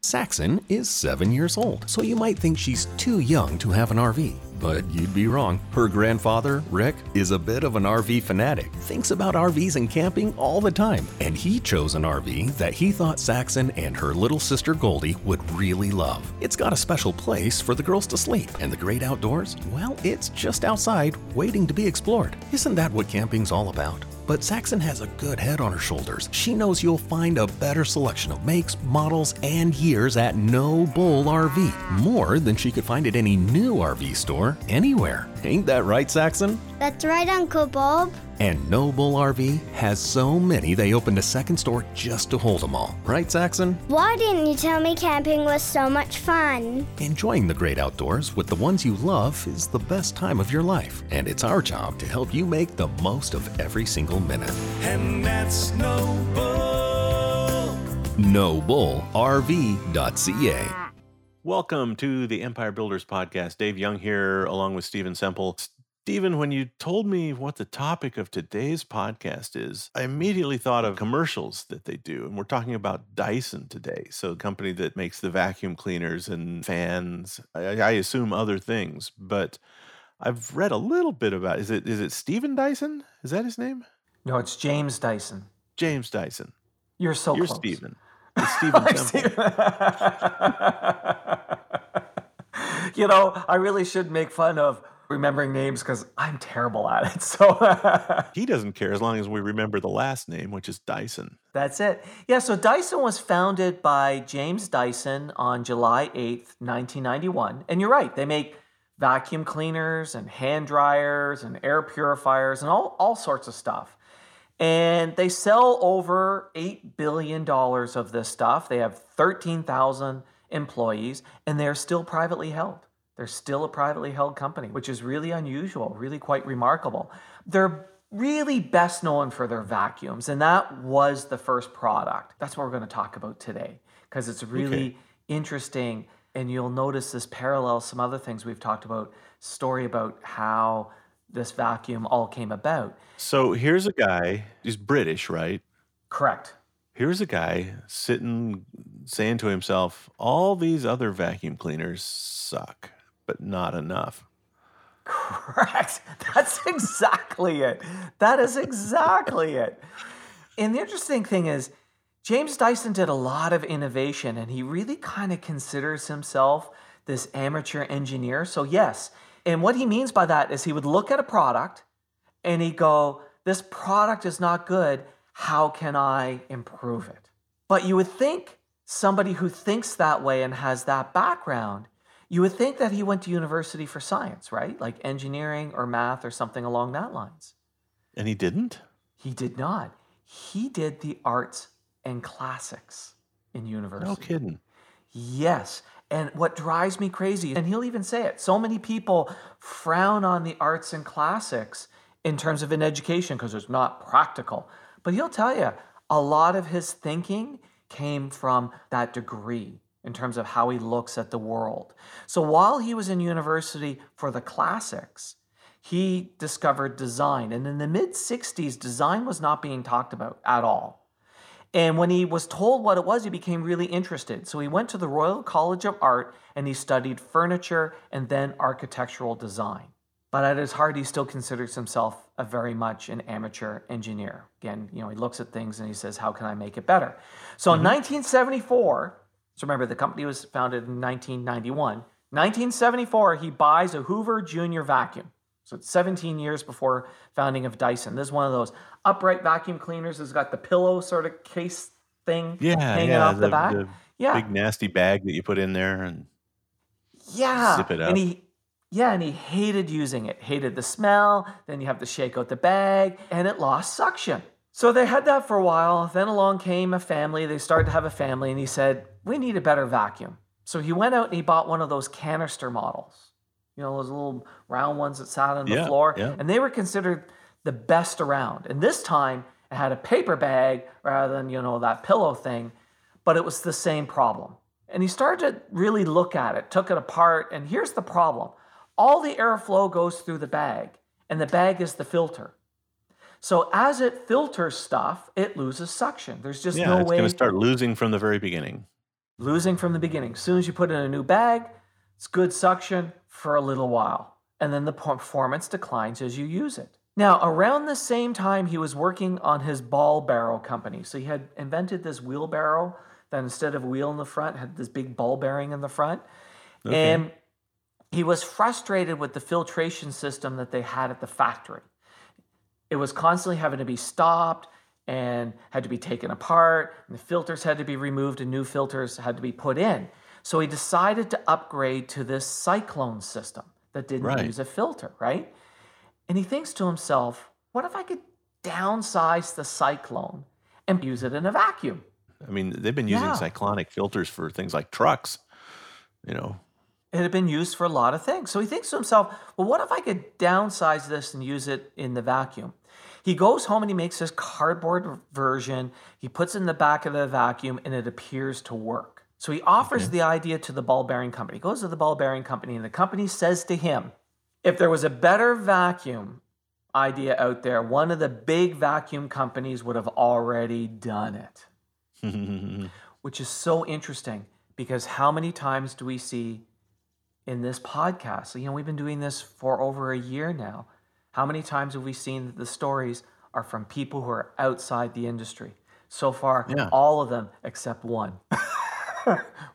Saxon is 7 years old, so you might think she's too young to have an RV. But you'd be wrong. Her grandfather, Rick, is a bit of an RV fanatic, thinks about RVs and camping all the time. And he chose an RV that he thought Saxon and her little sister Goldie would really love. It's got a special place for the girls to sleep. And the great outdoors? Well, it's just outside, waiting to be explored. Isn't that what camping's all about? But Saxon has a good head on her shoulders. She knows you'll find a better selection of makes, models, and years at Noble RV. More than she could find at any new RV store anywhere. Ain't that right, Saxon? That's right, Uncle Bob. And Noble RV has so many, they opened a second store just to hold them all. Right, Saxon? Why didn't you tell me camping was so much fun? Enjoying the great outdoors with the ones you love is the best time of your life. And it's our job to help you make the most of every single minute. And that's Noble. NobleRV.ca. Welcome to the Empire Builders Podcast. Dave Young here, along with Stephen Semple. Stephen, when you told me what the topic of today's podcast is, I immediately thought of commercials that they do. And we're talking about Dyson today. So a company that makes the vacuum cleaners and fans, I assume other things. But I've read a little bit about, is it Stephen Dyson? Is that his name? No, it's James Dyson. James Dyson. You're so close. You're Stephen. It's Stephen Temple. You know, I really should make fun of remembering names because I'm terrible at it. So he doesn't care as long as we remember the last name, which is Dyson. That's it. Yeah, so Dyson was founded by James Dyson on July 8th, 1991. And you're right, they make vacuum cleaners and hand dryers and air purifiers and all sorts of stuff. And they sell over $8 billion of this stuff. They have 13,000 employees, and they're still privately held. They're still a privately held company, which is really unusual, really quite remarkable. They're really best known for their vacuums, and that was the first product. That's what we're going to talk about today, because it's really interesting, and you'll notice this parallels some other things we've talked about, story about how this vacuum all came about. So here's a guy, he's British, right? Correct. Here's a guy sitting, saying to himself, all these other vacuum cleaners suck. But not enough. Correct. That's exactly it. That is exactly it. And the interesting thing is, James Dyson did a lot of innovation, and he really kind of considers himself this amateur engineer. So yes, and what he means by that is he would look at a product and he'd go, this product is not good. How can I improve it? But you would think somebody who thinks that way and has that background, you would think that he went to university for science, right? Like engineering or math or something along that lines. And he didn't? He did not. He did the arts and classics in university. No kidding. Yes. And what drives me crazy, and he'll even say it, so many people frown on the arts and classics in terms of an education because it's not practical. But he'll tell you, a lot of his thinking came from that degree, in terms of how he looks at the world. So while he was in university for the classics, he discovered design. And in the mid-'60s, design was not being talked about at all. And when he was told what it was, he became really interested. So he went to the Royal College of Art and he studied furniture and then architectural design. But at his heart, he still considers himself a very much an amateur engineer. Again, you know, he looks at things and he says, how can I make it better? So in 1974... So remember, the company was founded in 1991. 1974, he buys a Hoover Jr. vacuum. So it's 17 years before founding of Dyson. This is one of those upright vacuum cleaners. It's got the pillow sort of case thing hanging off the back. The big nasty bag that you put in there and zip it up. And he hated using it. Hated the smell. Then you have to shake out the bag, and it lost suction. So they had that for a while. Then along came a family. They started to have a family, and he said, we need a better vacuum. So he went out and he bought one of those canister models. you know, those little round ones that sat on the floor. Yeah. And they were considered the best around. And this time it had a paper bag rather than, you know, that pillow thing, but it was the same problem. And he started to really look at it, took it apart. And here's the problem. All the airflow goes through the bag, and the bag is the filter. So as it filters stuff, it loses suction. There's just no way. It's going to start losing from the very beginning. Losing from the beginning. As soon as you put in a new bag, it's good suction for a little while. And then the performance declines as you use it. Now, around the same time, he was working on his ball barrel company. So he had invented this wheelbarrow that instead of a wheel in the front, had this big ball bearing in the front. Okay. And he was frustrated with the filtration system that they had at the factory. It was constantly having to be stopped and had to be taken apart, and the filters had to be removed and new filters had to be put in. So he decided to upgrade to this cyclone system that didn't use a filter, right? And he thinks to himself, what if I could downsize the cyclone and use it in a vacuum? I mean, they've been using cyclonic filters for things like trucks, you know. It had been used for a lot of things. So he thinks to himself, well, what if I could downsize this and use it in the vacuum? He goes home and he makes this cardboard version. He puts it in the back of the vacuum and it appears to work. So he offers the idea to the ball bearing company. He goes to the ball bearing company and the company says to him, if there was a better vacuum idea out there, one of the big vacuum companies would have already done it. Which is so interesting because how many times do we see in this podcast, you know, we've been doing this for over a year now. How many times have we seen that the stories are from people who are outside the industry? So far, all of them except one,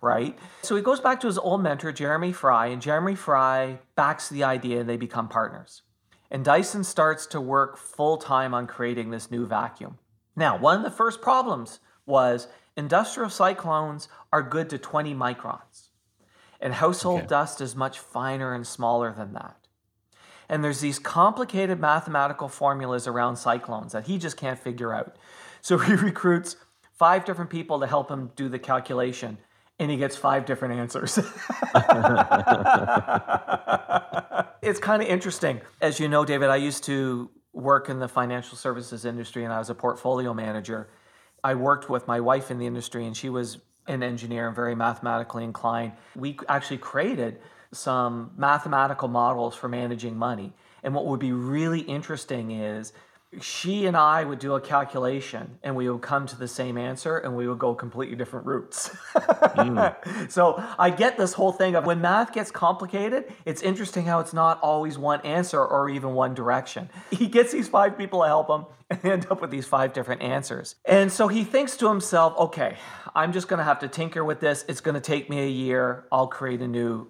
right? So he goes back to his old mentor, Jeremy Fry, and Jeremy Fry backs the idea and they become partners. And Dyson starts to work full-time on creating this new vacuum. Now, one of the first problems was industrial cyclones are good to 20 microns. And household dust is much finer and smaller than that. And there's these complicated mathematical formulas around cyclones that he just can't figure out. So he recruits 5 different people to help him do the calculation, and he gets 5 different answers. It's kind of interesting. As you know, David, I used to work in the financial services industry, and I was a portfolio manager. I worked with my wife in the industry, and she was an engineer and very mathematically inclined. We actually created some mathematical models for managing money. And what would be really interesting is she and I would do a calculation and we would come to the same answer and we would go completely different routes. So I get this whole thing of when math gets complicated, it's interesting how it's not always one answer or even one direction. He gets these 5 people to help him and they end up with these 5 different answers. And so he thinks to himself, okay, I'm just going to have to tinker with this. It's going to take me a year. I'll create a new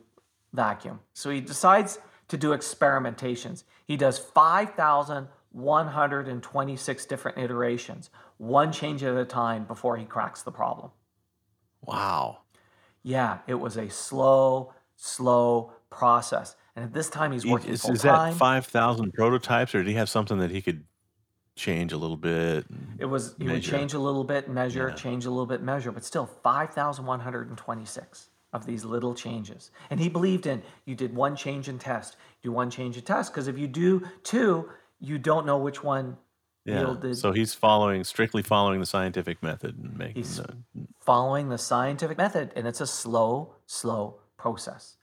vacuum. So he decides to do experimentations. He does 5,126 different iterations, one change at a time before he cracks the problem. Wow. Yeah, it was a slow process. And at this time, he's working full-time. Is that 5,000 prototypes, or did he have something that he could change a little bit? It was, he would change a little bit, measure, change a little bit, measure, but still 5,126 of these little changes. And he believed in, you did one change in test, do one change in test, because if you do 2, you don't know which one yielded. So he's strictly following the scientific method. Following the scientific method, and it's a slow process.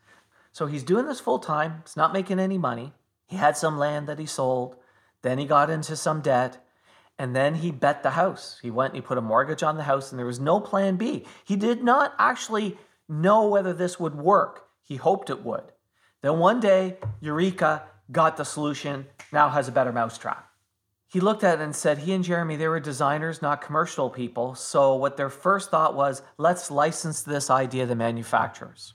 So he's doing this full time. He's not making any money. He had some land that he sold. Then he got into some debt, and then he bet the house. He went and he put a mortgage on the house, and there was no plan B. He did not actually know whether this would work. He hoped it would. Then one day, eureka, got the solution, now has a better mousetrap. He looked at it and said he and Jeremy, they were designers, not commercial people. So what their first thought was, let's license this idea to manufacturers.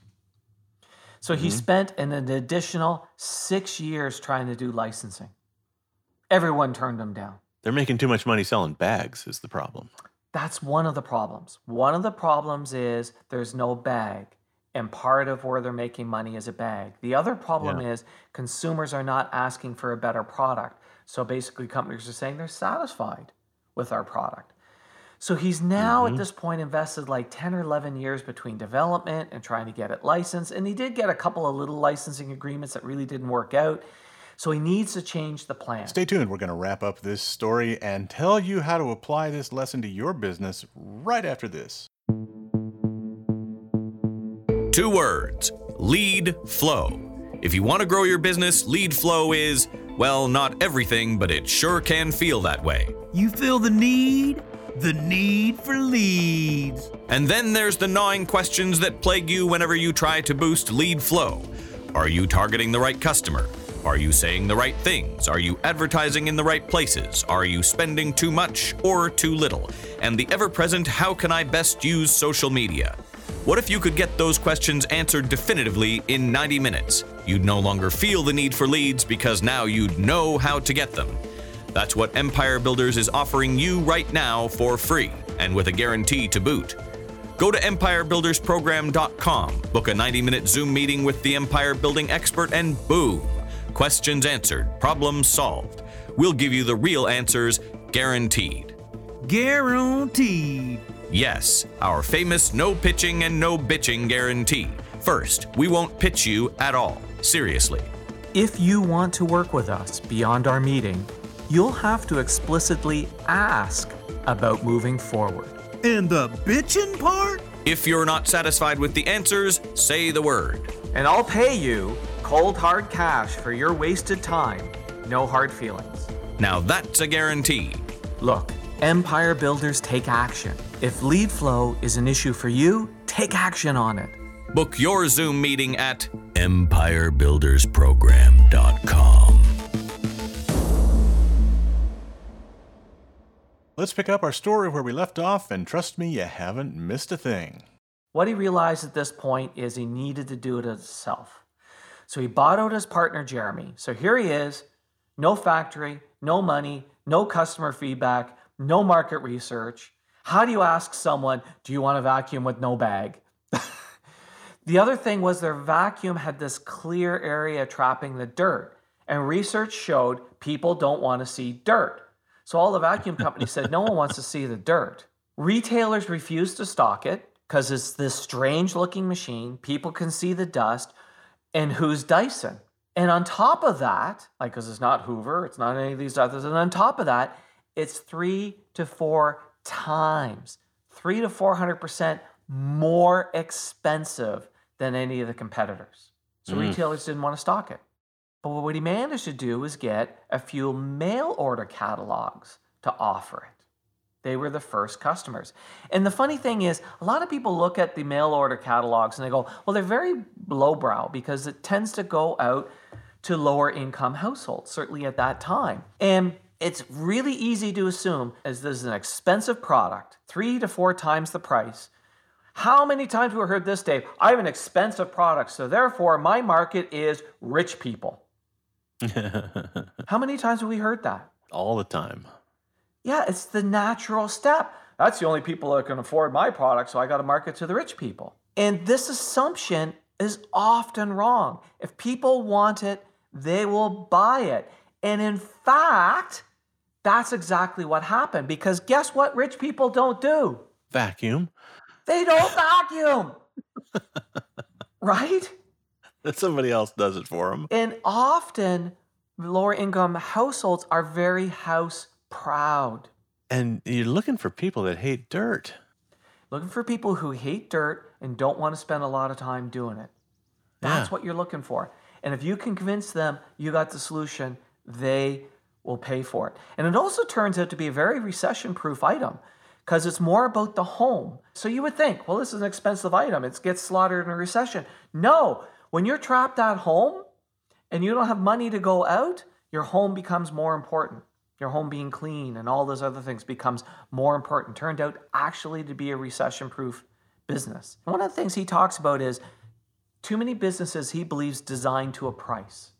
So he spent an additional 6 years trying to do licensing. Everyone turned him down. They're making too much money selling bags is the problem. That's one of the problems. One of the problems is there's no bag. And part of where they're making money is a bag. The other problem is consumers are not asking for a better product. So basically companies are saying they're satisfied with our product. So he's now at this point invested like 10 or 11 years between development and trying to get it licensed. And he did get a couple of little licensing agreements that really didn't work out. So he needs to change the plan. Stay tuned. We're going to wrap up this story and tell you how to apply this lesson to your business right after this. 2 words, lead flow. If you want to grow your business, lead flow is, well, not everything, but it sure can feel that way. You feel the need for leads. And then there's the gnawing questions that plague you whenever you try to boost lead flow. Are you targeting the right customer? Are you saying the right things? Are you advertising in the right places? Are you spending too much or too little? And the ever-present, how can I best use social media? What if you could get those questions answered definitively in 90 minutes? You'd no longer feel the need for leads because now you'd know how to get them. That's what Empire Builders is offering you right now for free and with a guarantee to boot. Go to empirebuildersprogram.com, book a 90-minute Zoom meeting with the Empire Building expert, and boom! Questions answered, problems solved. We'll give you the real answers, guaranteed. Guaranteed. Yes, our famous no pitching and no bitching guarantee. First, we won't pitch you at all, seriously. If you want to work with us beyond our meeting, you'll have to explicitly ask about moving forward. And the bitching part? If you're not satisfied with the answers, say the word. And I'll pay you cold hard cash for your wasted time. No hard feelings. Now that's a guarantee. Look, Empire Builders take action. If lead flow is an issue for you, take action on it. Book your Zoom meeting at empirebuildersprogram.com. Let's pick up our story where we left off, and trust me, you haven't missed a thing. What he realized at this point is he needed to do it himself. So he bought out his partner, Jeremy. So here he is, no factory, no money, no customer feedback, no market research. How do you ask someone, do you want a vacuum with no bag? The other thing was their vacuum had this clear area trapping the dirt. And research showed people don't want to see dirt. So all the vacuum companies said, no one wants to see the dirt. Retailers refused to stock it because it's this strange looking machine. People can see the dust. And who's Dyson? And on top of that, like, because it's not Hoover, it's not any of these others. And on top of that, it's 300 to 400% more expensive than any of the competitors. So retailers didn't want to stock it. But what he managed to do was get a few mail order catalogs to offer it. They were the first customers. And the funny thing is, a lot of people look at the mail order catalogs and they go, well, they're very lowbrow because it tends to go out to lower income households, certainly at that time. And it's really easy to assume, as this is an expensive product, 3 to 4 times the price. How many times have we heard this, Dave? I have an expensive product, so therefore my market is rich people. How many times have we heard that? All the time. Yeah, it's the natural step. That's the only people that can afford my product, so I got to market to the rich people. And this assumption is often wrong. If people want it, they will buy it. And in fact, that's exactly what happened, because guess what rich people don't do? Vacuum. They don't vacuum. Right? That somebody else does it for them. And often lower income households are very proud. And you're looking for people that hate dirt. Looking for people who hate dirt and don't want to spend a lot of time doing it. That's what you're looking for. And if you can convince them you got the solution, they will pay for it. And it also turns out to be a very recession-proof item because it's more about the home. So you would think, well, this is an expensive item. It gets slaughtered in a recession. No, when you're trapped at home and you don't have money to go out, your home becomes more important. Your home being clean and all those other things becomes more important. Turned out actually to be a recession-proof business. One of the things he talks about is too many businesses he believes designed to a price.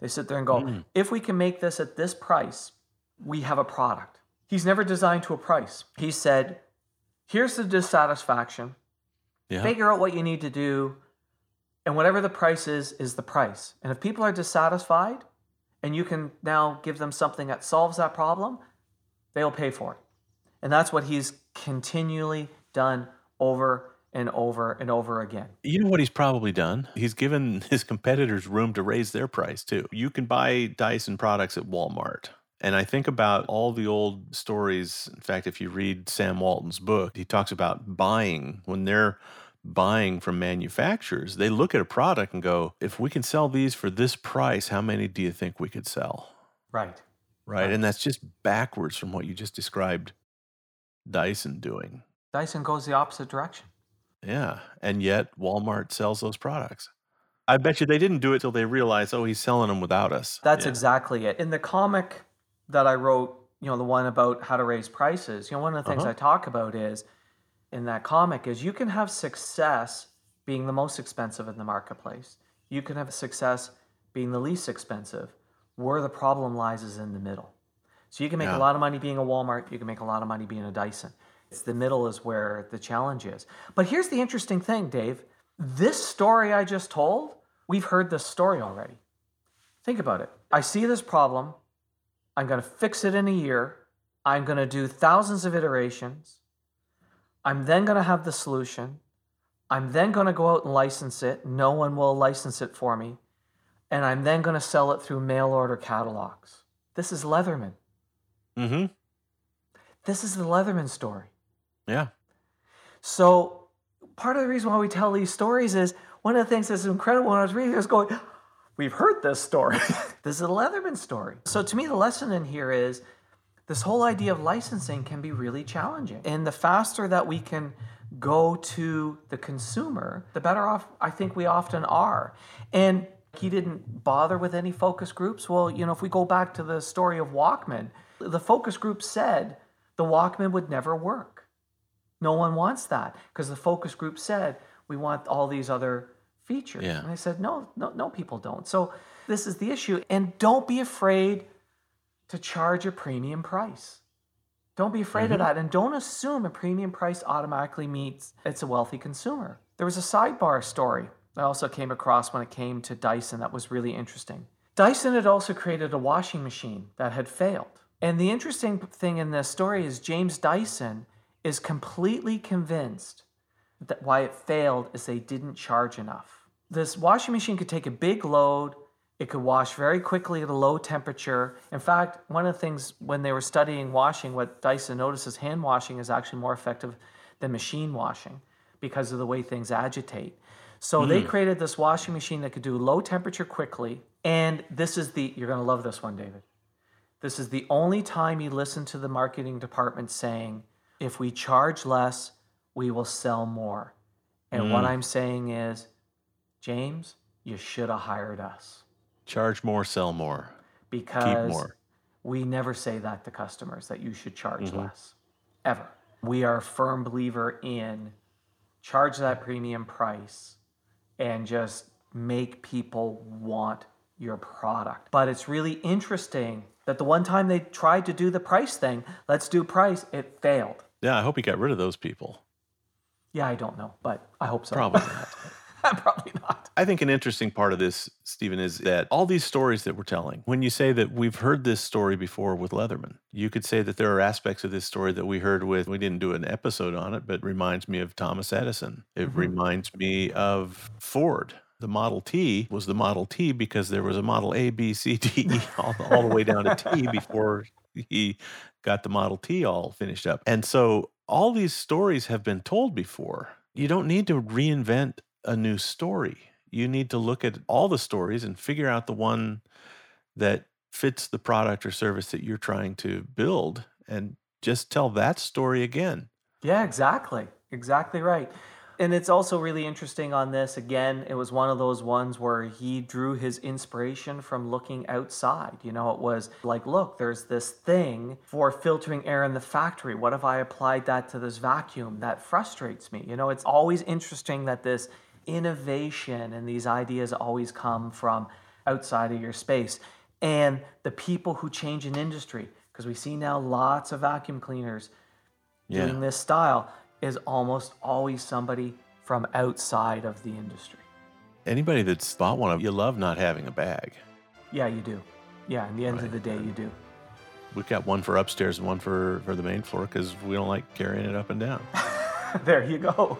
They sit there and go, if we can make this at this price, we have a product. He's never designed to a price. He said, here's the dissatisfaction. Yeah. Figure out what you need to do. And whatever the price is the price. And if people are dissatisfied, and you can now give them something that solves that problem, they'll pay for it. And that's what he's continually done over and over and over again. You know what he's probably done? He's given his competitors room to raise their price too. You can buy Dyson products at Walmart. And I think about all the old stories. In fact, if you read Sam Walton's book, he talks about buying. When they're buying from manufacturers, they look at a product and go, if we can sell these for this price, how many do you think we could sell? Right. Right. And that's just backwards from what you just described Dyson doing. Dyson goes the opposite direction. Yeah. And yet Walmart sells those products. I bet you they didn't do it till they realized, oh, he's selling them without us. That's exactly it. In the comic that I wrote, you know, the one about how to raise prices, you know, one of the things I talk about is in that comic is you can have success being the most expensive in the marketplace. You can have success being the least expensive. Where the problem lies is in the middle. So you can make a lot of money being a Walmart. You can make a lot of money being a Dyson. It's the middle is where the challenge is. But here's the interesting thing, Dave. This story I just told, we've heard this story already. Think about it. I see this problem. I'm going to fix it in a year. I'm going to do thousands of iterations. I'm then going to have the solution. I'm then going to go out and license it. No one will license it for me. And I'm then going to sell it through mail order catalogs. This is Leatherman. Mm-hmm. This is the Leatherman story. Yeah. So part of the reason why we tell these stories is one of the things that's incredible when I was reading this going, we've heard this story. This is a Leatherman story. So to me, the lesson in here is this whole idea of licensing can be really challenging. And the faster that we can go to the consumer, the better off I think we often are. And he didn't bother with any focus groups. Well, you know, if we go back to the story of Walkman, the focus group said the Walkman would never work. No one wants that because the focus group said we want all these other features. Yeah. And I said, no, people don't. So this is the issue. And don't be afraid to charge a premium price. Don't be afraid of that. And don't assume a premium price automatically means it's a wealthy consumer. There was a sidebar story I also came across when it came to Dyson that was really interesting. Dyson had also created a washing machine that had failed. And the interesting thing in this story is James Dyson is completely convinced that why it failed is they didn't charge enough. This washing machine could take a big load. It could wash very quickly at a low temperature. In fact, one of the things when they were studying washing, what Dyson notices, hand washing is actually more effective than machine washing because of the way things agitate. So they created this washing machine that could do low temperature quickly. And this is the, you're going to love this one, David. This is the only time you listen to the marketing department saying, if we charge less, we will sell more. And what I'm saying is, James, you should have hired us. Charge more, sell more. Because keep more. We never say that to customers, that you should charge less, ever. We are a firm believer in charge that premium price and just make people want your product. But it's really interesting that the one time they tried to do the price thing, let's do price, it failed. Yeah, I hope he got rid of those people. Yeah, I don't know, but I hope so. Probably not. Probably not. I think an interesting part of this, Stephen, is that all these stories that we're telling, when you say that we've heard this story before with Leatherman, you could say that there are aspects of this story that we heard with, we didn't do an episode on it, but reminds me of Thomas Edison. It reminds me of Ford. The Model T was the Model T because there was a Model A, B, C, D, E, all the way down to T before he got the Model T all finished up. And so all these stories have been told before. You don't need to reinvent a new story. You need to look at all the stories and figure out the one that fits the product or service that you're trying to build and just tell that story again. Yeah, exactly. Exactly right. And it's also really interesting on this. Again, it was one of those ones where he drew his inspiration from looking outside. You know, it was like, look, there's this thing for filtering air in the factory. What if I applied that to this vacuum? That frustrates me. You know, it's always interesting that this innovation and these ideas always come from outside of your space. And the people who change an industry, because we see now lots of vacuum cleaners doing this style, is almost always somebody from outside of the industry. Anybody that's bought one of you love not having a bag. Yeah, you do. Yeah, in the end of the day, you do. We've got one for upstairs and one for the main floor because we don't like carrying it up and down. There you go.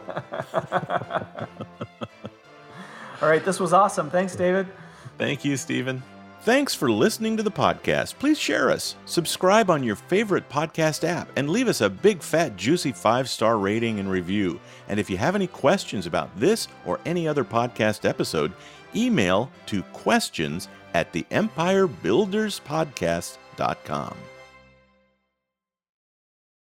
All right, this was awesome. Thanks, David. Thank you, Stephen. Thanks for listening to the podcast. Please share us, subscribe on your favorite podcast app, and leave us a big, fat, juicy 5-star rating and review. And if you have any questions about this or any other podcast episode, email to questions@theempirebuilderspodcast.com.